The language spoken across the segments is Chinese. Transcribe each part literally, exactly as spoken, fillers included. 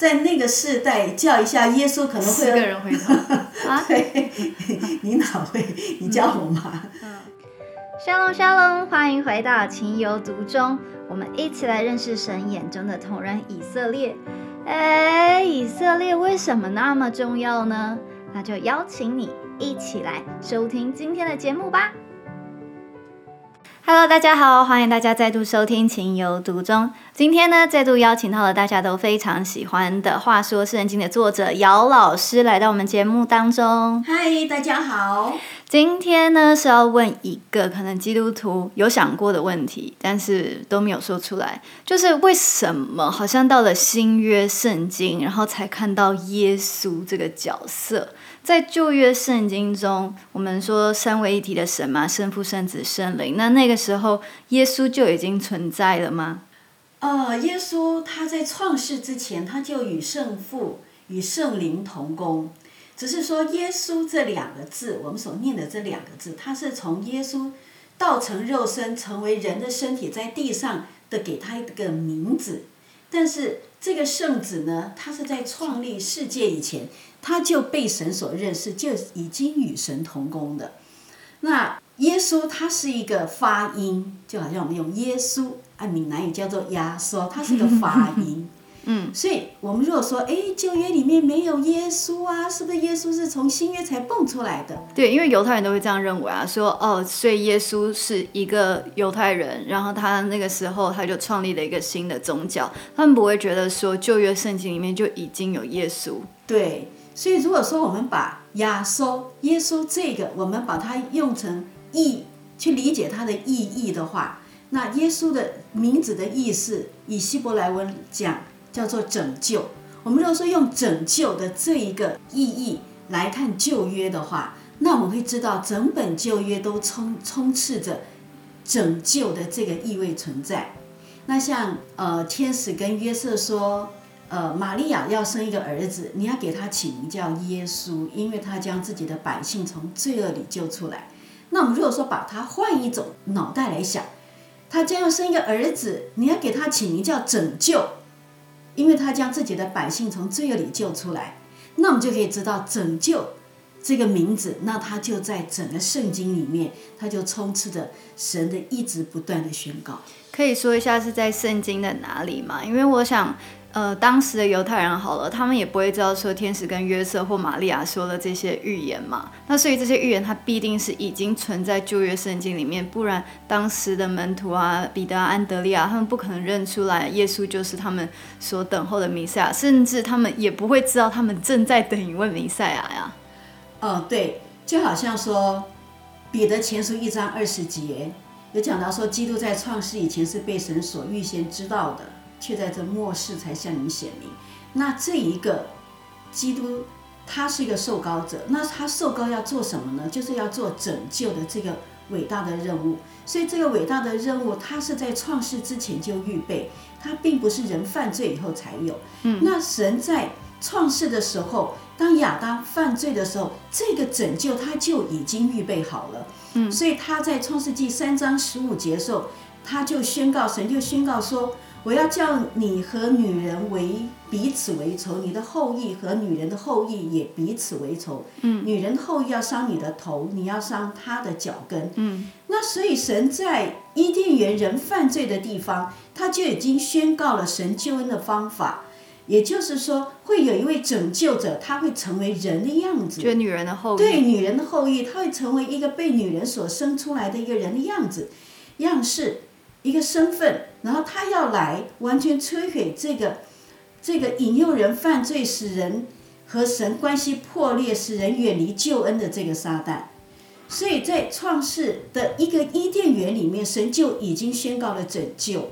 在那个世代叫一下耶稣可能会四个人回头啊，对，你哪会？你叫我吗？嗯，沙龙沙龙，欢迎回到情有独钟，我们一起来认识神眼中的同人以色列。哎，以色列为什么那么重要呢？那就邀请你一起来收听今天的节目吧。Hello， 大家好，欢迎大家再度收听情有独钟。今天呢，再度邀请到了大家都非常喜欢的《话说圣经》的作者姚老师来到我们节目当中。嗨，大家好。今天呢是要问一个可能基督徒有想过的问题，但是都没有说出来，就是为什么好像到了新约圣经，然后才看到耶稣这个角色？在旧约圣经中，我们说三位一体的神嘛，圣父、圣子、圣灵。那那个时候，耶稣就已经存在了吗？呃，耶稣他在创世之前，他就与圣父、与圣灵同工。只是说，耶稣这两个字，我们所念的这两个字，它是从耶稣道成肉身，成为人的身体，在地上的给他一个名字。但是这个圣子呢，他是在创立世界以前，他就被神所认识，就已经与神同工的。那耶稣他是一个发音，就好像我们用耶稣，按闽南语叫做耶稣，他是个发音。嗯，所以我们如果说，哎，旧约里面没有耶稣啊，是不是耶稣是从新约才蹦出来的？对，因为犹太人都会这样认为啊，说哦，所以耶稣是一个犹太人，然后他那个时候他就创立了一个新的宗教，他们不会觉得说旧约圣经里面就已经有耶稣。对，所以如果说我们把亚收耶稣这个，我们把它用成意去理解它的意义的话，那耶稣的名字的意思，以希伯来文讲。叫做拯救。我们如果说用拯救的这一个意义来看旧约的话，那我们会知道整本旧约都 充, 充斥着拯救的这个意味存在。那像呃天使跟约瑟说，呃玛利亚要生一个儿子，你要给他起名叫耶稣，因为他将自己的百姓从罪恶里救出来。那我们如果说把它换一种脑袋来想，他将要生一个儿子，你要给他起名叫拯救，因为他将自己的百姓从罪恶里救出来。那我们就可以知道拯救这个名字，那它就在整个圣经里面，它就充斥着神的一直不断的宣告。可以说一下是在圣经的哪里吗？因为我想呃，当时的犹太人好了，他们也不会知道说天使跟约瑟或玛利亚说了这些预言嘛。那所以这些预言它必定是已经存在旧约圣经里面，不然当时的门徒啊，彼得啊、安德烈啊，他们不可能认出来耶稣就是他们所等候的弥赛亚，甚至他们也不会知道他们正在等一位弥赛亚呀。哦，对，就好像说彼得前书一章二十节有讲到说，基督在创世以前是被神所预先知道的，却在这末世才向你显明。那这一个基督他是一个受膏者，那他受膏要做什么呢？就是要做拯救的这个伟大的任务。所以这个伟大的任务，他是在创世之前就预备，他并不是人犯罪以后才有。嗯，那神在创世的时候，当亚当犯罪的时候，这个拯救他就已经预备好了。嗯，所以他在创世纪三章十五节的时候，他就宣告，神就宣告说，我要叫你和女人为彼此为仇，你的后裔和女人的后裔也彼此为仇。嗯，女人后裔要伤你的头，你要伤她的脚跟。嗯，那所以神在伊甸园人犯罪的地方，他就已经宣告了神救恩的方法，也就是说会有一位拯救者，他会成为人的样子，就是女人的后裔。对，女人的后裔，他会成为一个被女人所生出来的一个人的样子样式，一个身份，然后他要来完全摧毁这个这个引诱人犯罪，使人和神关系破裂，使人远离救恩的这个撒旦。所以在创世的一个伊甸园里面，神就已经宣告了拯救。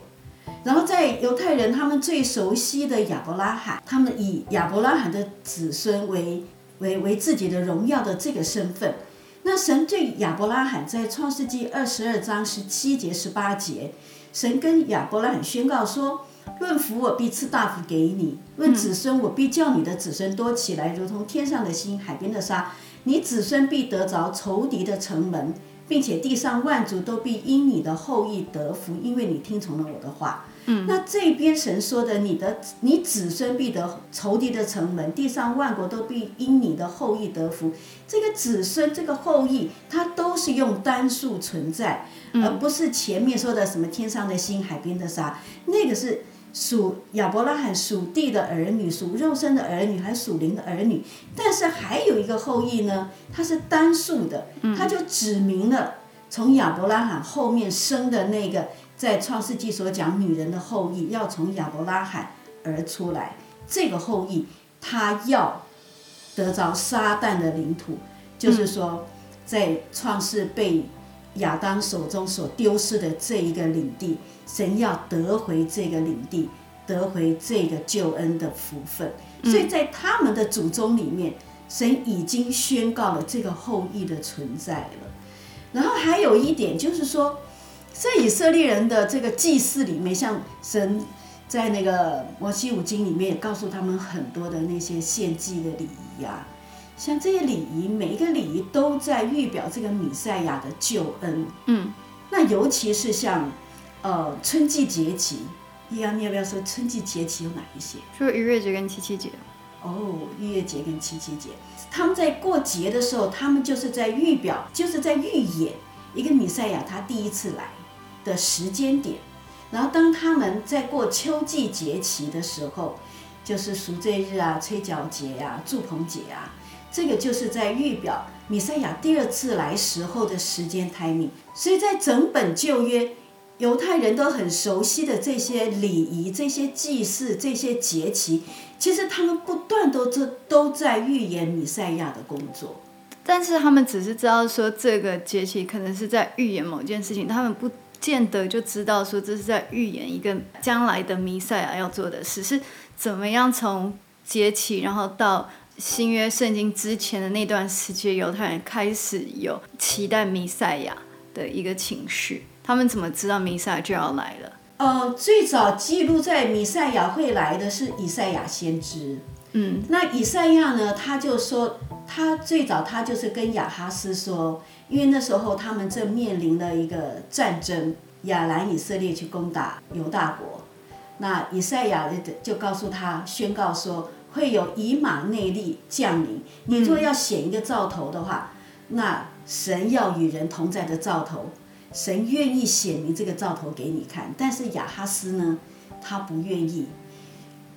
然后在犹太人他们最熟悉的亚伯拉罕，他们以亚伯拉罕的子孙为为为自己的荣耀的这个身份，那神对亚伯拉罕在创世纪二十二章十七节、十八节，神跟亚伯拉罕宣告说：“论福，我必赐大福给你；论子孙，我必叫你的子孙多起来，如同天上的星、海边的沙。你子孙必得着仇敌的城门，并且地上万族都必因你的后裔得福，因为你听从了我的话。”嗯，那这边神说的，你的你子孙必得仇敌的城门，地上万国都必因你的后裔得福。这个子孙，这个后裔，它都是用单数存在，嗯、而不是前面说的什么天上的星、海边的沙，那个是。属亚伯拉罕属地的儿女，属肉身的儿女，还属灵的儿女，但是还有一个后裔呢，他是单数的，他就指明了从亚伯拉罕后面生的那个，在创世纪所讲女人的后裔要从亚伯拉罕而出来，这个后裔他要得着撒旦的领土，就是说在创世被亚当手中所丢失的这一个领地，神要得回这个领地，得回这个救恩的福分。所以在他们的祖宗里面，神已经宣告了这个后裔的存在了。然后还有一点就是说，在以色列人的这个祭祀里面，像神在那个摩西五经里面也告诉他们很多的那些献祭的礼仪啊，像这些礼仪，每一个礼仪都在预表这个弥赛亚的救恩。嗯，那尤其是像，呃，春季节期，依安，你要不要说春季节期有哪一些？就是逾越节跟七七节。哦，逾越节跟七七节，他们在过节的时候，他们就是在预表，就是在预演一个弥赛亚他第一次来的时间点。然后，当他们在过秋季节期的时候，就是赎罪日啊、吹角节啊、祝棚节啊。这个就是在预表弥赛亚第二次来时候的时间 timing， 所以在整本旧约，犹太人都很熟悉的这些礼仪、这些祭祀、这些节期，其实他们不断都都在预言弥赛亚的工作。但是他们只是知道说这个节期可能是在预言某件事情，他们不见得就知道说这是在预言一个将来的弥赛亚要做的事，是怎么样从节期然后到新约圣经之前的那段时期，犹太人开始有期待弥赛亚的一个情绪。他们怎么知道弥赛亚就要来了？呃，最早记录在弥赛亚会来的是以赛亚先知。嗯，那以赛亚呢，他就说，他最早他就是跟亚哈斯说，因为那时候他们正面临了一个战争，亚兰以色列去攻打犹大国，那以赛亚就告诉他，宣告说。会有以马内利降临，你若要显一个兆头的话，那神要与人同在的兆头，神愿意显明这个兆头给你看。但是亚哈斯呢，他不愿意，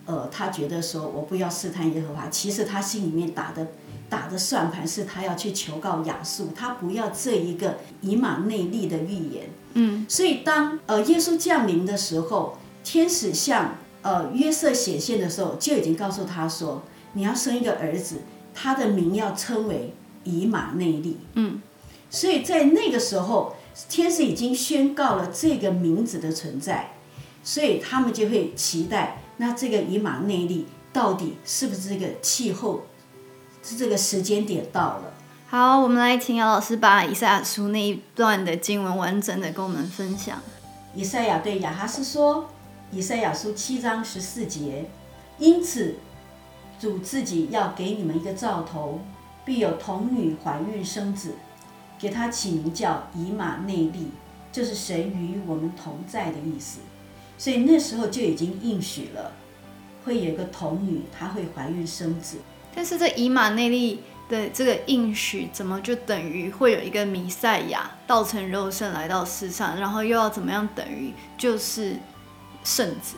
呃，他觉得说我不要试探耶和华，其实他心里面打的打的算盘是他要去求告亚述，他不要这一个以马内利的预言。嗯，所以当呃耶稣降临的时候，天使向呃，约瑟显现的时候就已经告诉他说，你要生一个儿子，他的名要称为以马内利。嗯，所以在那个时候，天使已经宣告了这个名字的存在，所以他们就会期待，那这个以马内利到底是不是这个气候，是这个时间点到了？好，我们来请姚老师把以赛亚书那一段的经文完整的跟我们分享。以赛亚对亚哈斯说。以赛亚书七章十四节，因此主自己要给你们一个兆头，必有童女怀孕生子，给他起名叫以马内利，就是神与我们同在的意思。所以那时候就已经应许了，会有一个童女，她会怀孕生子。但是这以马内利的这个应许，怎么就等于会有一个弥赛亚道成肉身来到世上，然后又要怎么样等于就是。圣子，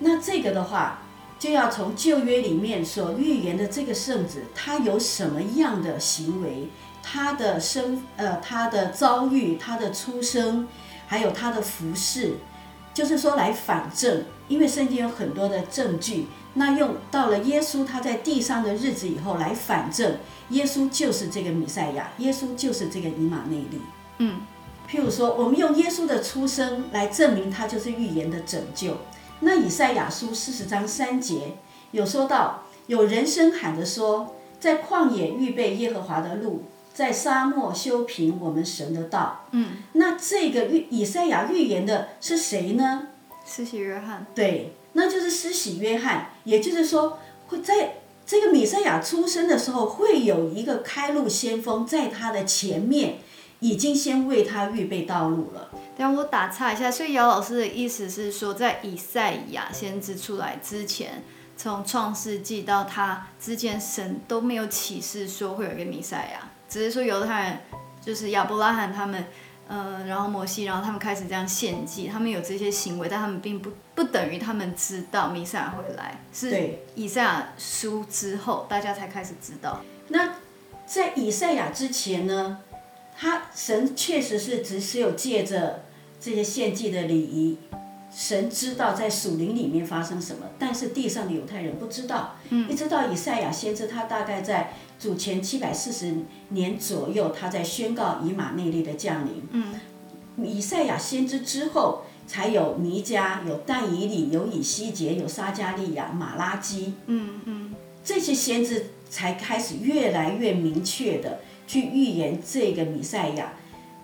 那这个的话就要从旧约里面所预言的这个圣子，他有什么样的行为，他的生呃他的遭遇，他的出生，还有他的服饰，就是说来反证，因为圣经有很多的证据，那用到了耶稣他在地上的日子以后来反证，耶稣就是这个弥赛亚，耶稣就是这个以马内利。嗯。譬如说，我们用耶稣的出生来证明他就是预言的拯救。那以赛亚书四十章三节有说到，有人声喊着说，在旷野预备耶和华的路，在沙漠修平我们神的道。嗯，那这个以赛亚预言的是谁呢？施洗约翰。对，那就是施洗约翰。也就是说，会在这个弥赛亚出生的时候，会有一个开路先锋在他的前面。已经先为他预备道路了，让我打岔一下，所以姚老师的意思是说，在以赛亚先知出来之前，从创世纪到他之间，神都没有启示说会有一个弥赛亚，只是说犹太人就是亚伯拉罕他们，呃，然后摩西，然后他们开始这样献祭，他们有这些行为，但他们并不不等于他们知道弥赛亚会来，是以赛亚书之后大家才开始知道。那在以赛亚之前呢，他神确实是只是有借着这些献祭的礼仪，神知道在属灵里面发生什么，但是地上的犹太人不知道。嗯，一直到以赛亚先知，他大概在主前七百四十年左右，他在宣告以马内利的降临。嗯，以赛亚先知之后，才有弥迦、有但以理、有以西结、有撒迦利亚、马拉基。嗯嗯，这些先知才开始越来越明确的去预言这个弥赛亚。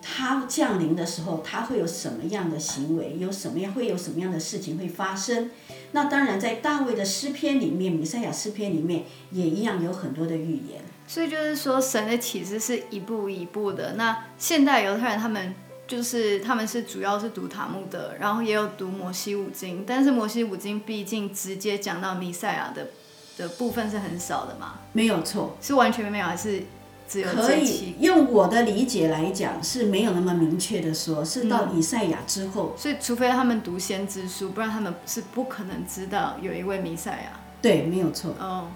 他降临的时候，他会有什么样的行为？有什么样会有什么样的事情会发生？那当然，在大卫的诗篇里面，弥赛亚诗篇里面也一样有很多的预言。所以就是说，神的启示是一步一步的。那现代犹太人他们就是他们是主要是读塔木德，然后也有读摩西五经，但是摩西五经毕竟直接讲到弥赛亚的的部分是很少的嘛。没有错，是完全没有还是？可以用我的理解来讲，是没有那么明确的说，是到以赛亚之后、嗯。所以，除非他们读先知书，不然他们是不可能知道有一位弥赛亚。对，没有错。哦，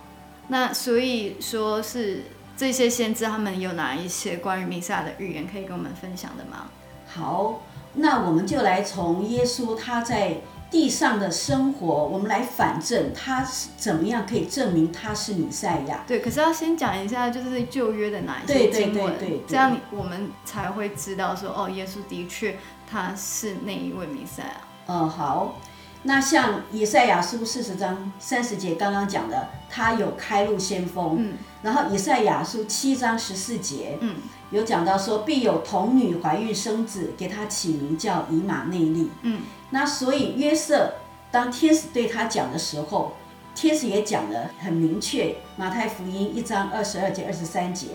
那所以说是这些先知，他们有哪一些关于弥赛亚的预言可以跟我们分享的吗？好，那我们就来从耶稣他在地上的生活，我们来反证他是怎么样可以证明他是弥赛亚。对，可是要先讲一下，就是旧约的哪一些经文，对对对对对，这样我们才会知道说，哦，耶稣的确他是那一位弥赛亚。嗯，好，那像以赛亚书四十章三十节刚刚讲的，他有开路先锋。嗯，然后以赛亚书七章十四节，嗯，有讲到说必有童女怀孕生子，给他起名叫以马内利。嗯。那所以约瑟当天使对他讲的时候，天使也讲得很明确，马太福音一章二十二节二十三节，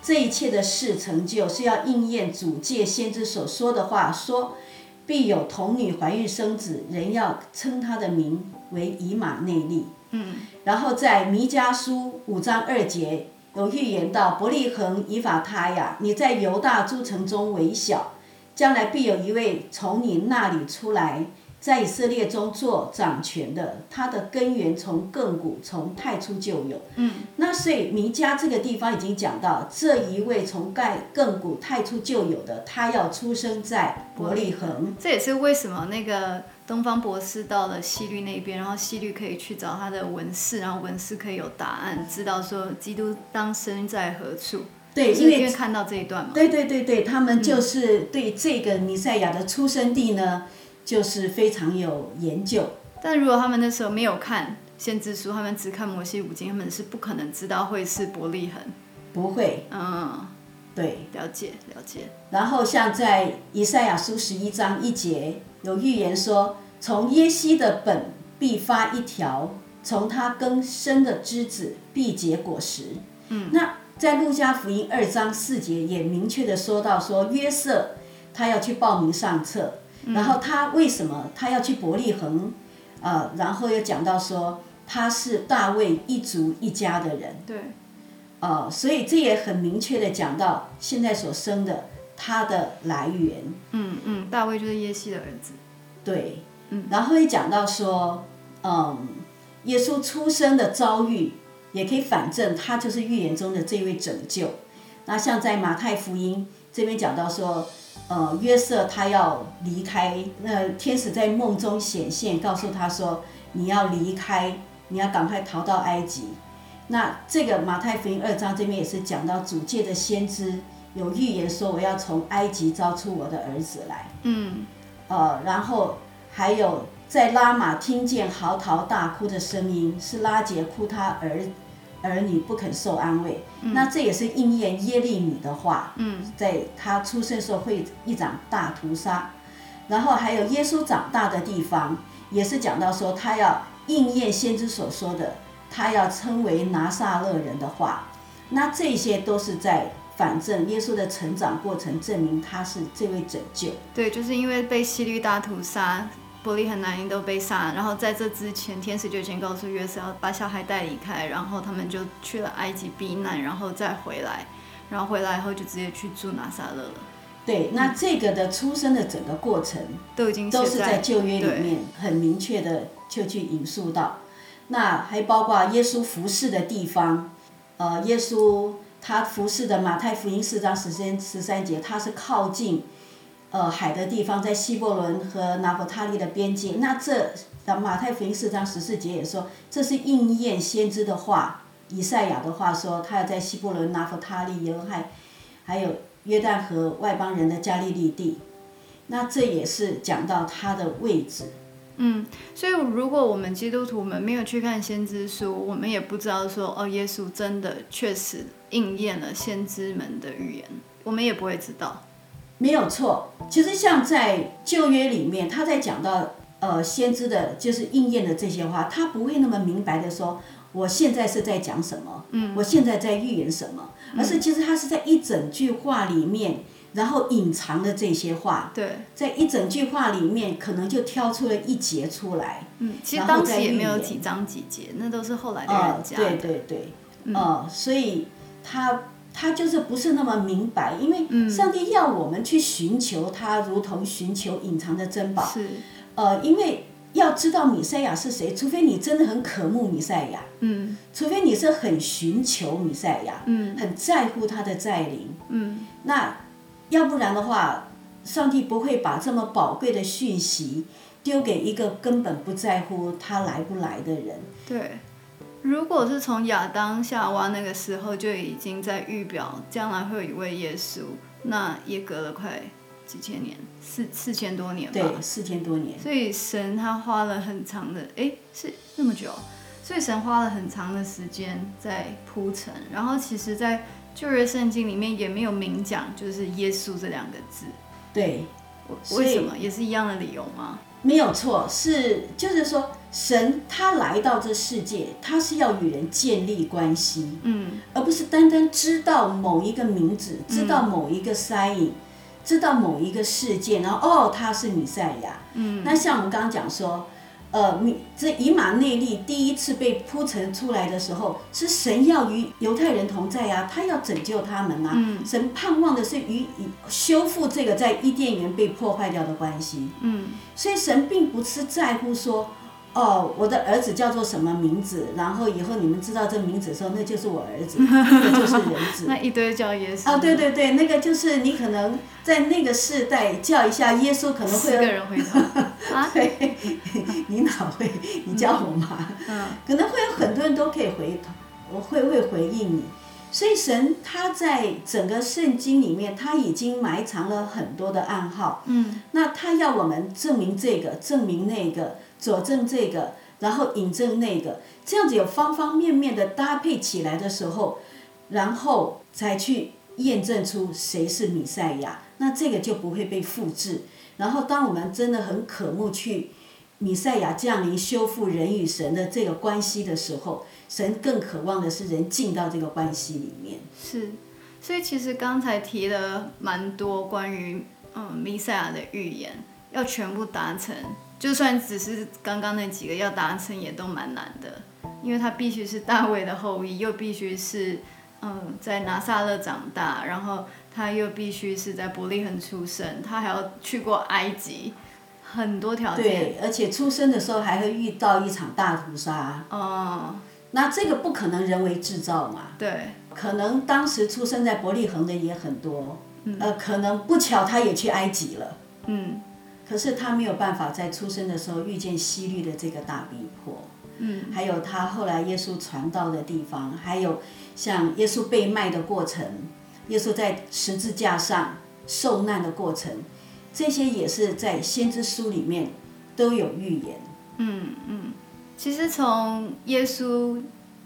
这一切的事成就是要应验主借先知所说的话，说必有童女怀孕生子，人要称他的名为以马内利。嗯，然后在弥迦书五章二节有预言到伯利恒以法他呀，你在犹大诸城中微小。将来必有一位从你那里出来，在以色列中做掌权的，他的根源从亘古，从太初就有。嗯，那所以弥迦这个地方已经讲到，这一位从亘古太初就有的，他要出生在伯利恒。这也是为什么那个东方博士到了希律那边，然后希律可以去找他的文士，然后文士可以有答案，知道说基督当身在何处。对，因为看到这一段嘛。对对对对，他们就是对这个弥赛亚的出生地呢，嗯，就是非常有研究。但如果他们那时候没有看先知书，他们只看摩西五经，他们是不可能知道会是伯利恒。不会。嗯，对，了解了解。然后像在以赛亚书十一章一节有预言说，从耶西的本必发一条，从他根生的枝子必结果实。嗯，那。在路加福音二章四节也明确的说到说，约瑟他要去报名上册，嗯，然后他为什么他要去伯利恒，呃、然后又讲到说他是大卫一族一家的人。对，呃、所以这也很明确的讲到现在所生的他的来源。嗯嗯，大卫就是耶西的儿子。对，嗯，然后也讲到说，嗯，耶稣出生的遭遇也可以反证他就是预言中的这位拯救。那像在马太福音这边讲到说，呃，约瑟他要离开，呃，天使在梦中显现告诉他说，你要离开，你要赶快逃到埃及。那这个马太福音二章这边也是讲到主借的先知有预言说，我要从埃及招出我的儿子来。嗯，呃，然后还有在拉玛听见嚎啕大哭的声音，是拉结哭他儿子儿女不肯受安慰。嗯，那这也是应验耶利米的话。嗯，在他出生的时候会一场大屠杀。然后还有耶稣长大的地方也是讲到说，他要应验先知所说的，他要称为拿撒勒人的话。那这些都是在反正耶稣的成长过程证明他是这位拯救。对，就是因为被希律大屠杀，伯利恒男婴都被杀，然后在这之前天使就已经告诉约瑟要把小孩带离开，然后他们就去了埃及避难，然后再回来，然后回来以后就直接去住拿撒勒了。对，那这个的出生的整个过程都已经都是在旧约里面很明确的就去引述到，那还包括耶稣服侍的地方，呃，耶稣他服侍的马太福音四章十三十三节，他是靠近，呃，海的地方，在希伯伦和拿弗他利的边界。那这马太福音四章十四节也说，这是应验先知的话，以赛亚的话说，他要在希伯伦、拿弗他利、犹太，还有约旦河外邦人的加利利地，那这也是讲到他的位置。嗯，所以如果我们基督徒们没有去看先知书，我们也不知道说哦，耶稣真的确实应验了先知们的预言，我们也不会知道。没有错，其实像在旧约里面，他在讲到呃先知的，就是应验的这些话，他不会那么明白的说，我现在是在讲什么，嗯，我现在在预言什么，而是其实他是在一整句话里面。然后隐藏的这些话，对，在一整句话里面可能就挑出了一节出来。嗯，其实当时也没有几章几节，那都是后来的人加的。呃、对对对，嗯、呃，所以他他就是不是那么明白，因为上帝要我们去寻求他，如同寻求隐藏的珍宝。是，呃，因为要知道弥赛亚是谁，除非你真的很渴慕弥赛亚，嗯，除非你是很寻求弥赛亚，嗯，很在乎他的再临，嗯，那。要不然的话，上帝不会把这么宝贵的讯息丢给一个根本不在乎他来不来的人。对，如果是从亚当夏娃那个时候就已经在预表将来会有一位耶稣，那也隔了快几千年，四四千多年吧。对，四千多年。所以神他花了很长的，哎，是那么久，所以神花了很长的时间在铺陈，然后其实在旧约圣经里面也没有明讲，就是耶稣这两个字。对，为什么也是一样的理由吗？没有错，是就是说，神他来到这世界，他是要与人建立关系，嗯，而不是单单知道某一个名字，知道某一个 sign，、嗯、知道某一个事件，然后哦，他是弥赛亚。嗯，那像我们刚刚讲说。呃，这以马内利第一次被铺陈出来的时候，是神要与犹太人同在啊，他要拯救他们啊，嗯、神盼望的是与修复这个在伊甸园被破坏掉的关系。嗯，所以神并不是在乎说，哦，我的儿子叫做什么名字，然后以后你们知道这名字的时候，那就是我儿子，那就是人子。那一堆叫耶稣。啊、哦，对对对，那个就是你可能在那个世代叫一下耶稣，可能会四个人回答啊，对，你哪会？你叫我嘛、嗯嗯，可能会有很多人都可以回，我会会回应你。所以神他在整个圣经里面，他已经埋藏了很多的暗号。嗯，那他要我们证明这个，证明那个。佐证这个，然后引证那个，这样子有方方面面的搭配起来的时候，然后才去验证出谁是弥赛亚，那这个就不会被复制。然后当我们真的很渴慕去弥赛亚降临修复人与神的这个关系的时候，神更渴望的是人进到这个关系里面。是，所以其实刚才提了蛮多关于嗯弥赛亚的预言，要全部达成，就算只是刚刚那几个要达成也都蛮难的，因为他必须是大卫的后裔，又必须是、呃、在拿撒勒长大，然后他又必须是在伯利恒出生，他还要去过埃及，很多条件。对，而且出生的时候还会遇到一场大屠杀。哦、嗯，那这个不可能人为制造嘛。对，可能当时出生在伯利恒的也很多、嗯呃、可能不巧他也去埃及了。嗯，可是他没有办法在出生的时候遇见希律的这个大逼迫，嗯，还有他后来耶稣传道的地方，还有像耶稣被卖的过程，耶稣在十字架上受难的过程，这些也是在先知书里面都有预言。嗯嗯，其实从耶稣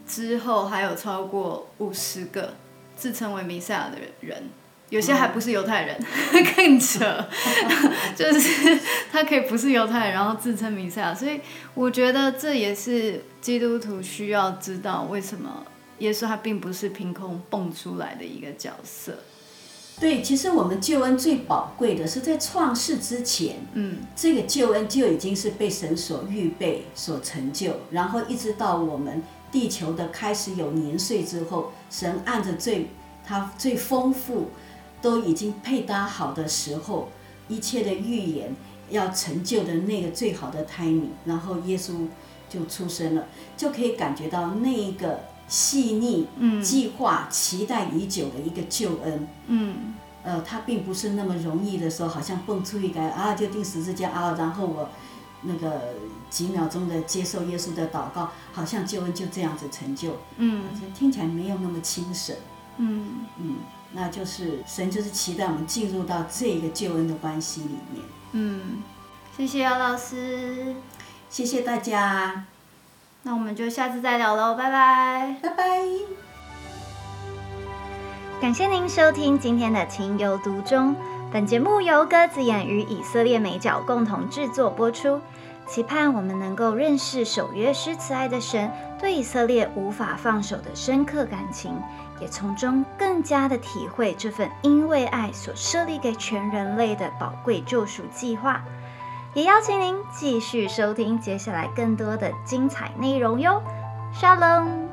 之后还有超过五十个自称为弥赛亚的人。有些还不是犹太人，嗯、更扯，就是他可以不是犹太人，然后自称弥赛亚，所以我觉得这也是基督徒需要知道为什么耶稣他并不是凭空蹦出来的一个角色。对，其实我们救恩最宝贵的是在创世之前，嗯，这个救恩就已经是被神所预备、所成就，然后一直到我们地球的开始有年岁之后，神按着最他最丰富、都已经配搭好的时候，一切的预言要成就的那个最好的 timing， 然后耶稣就出生了，就可以感觉到那一个细腻、计划、期待已久的一个救恩，嗯，呃，它并不是那么容易的时候，好像蹦出一个啊，就钉十字架啊，然后我那个几秒钟的接受耶稣的祷告，好像救恩就这样子成就，嗯，听起来没有那么轻省，嗯嗯，那就是神就是期待我们进入到这个救恩的关系里面，嗯，谢谢姚老师，谢谢大家。那我们就下次再聊喽，拜拜，拜拜。感谢您收听今天的情有独钟，本节目由鸽子眼与以色列美角共同制作播出，期盼我们能够认识守约施慈爱的神对以色列无法放手的深刻感情，也从中更加的体会这份因为爱所设立给全人类的宝贵救赎计划。也邀请您继续收听接下来更多的精彩内容哟。沙龙。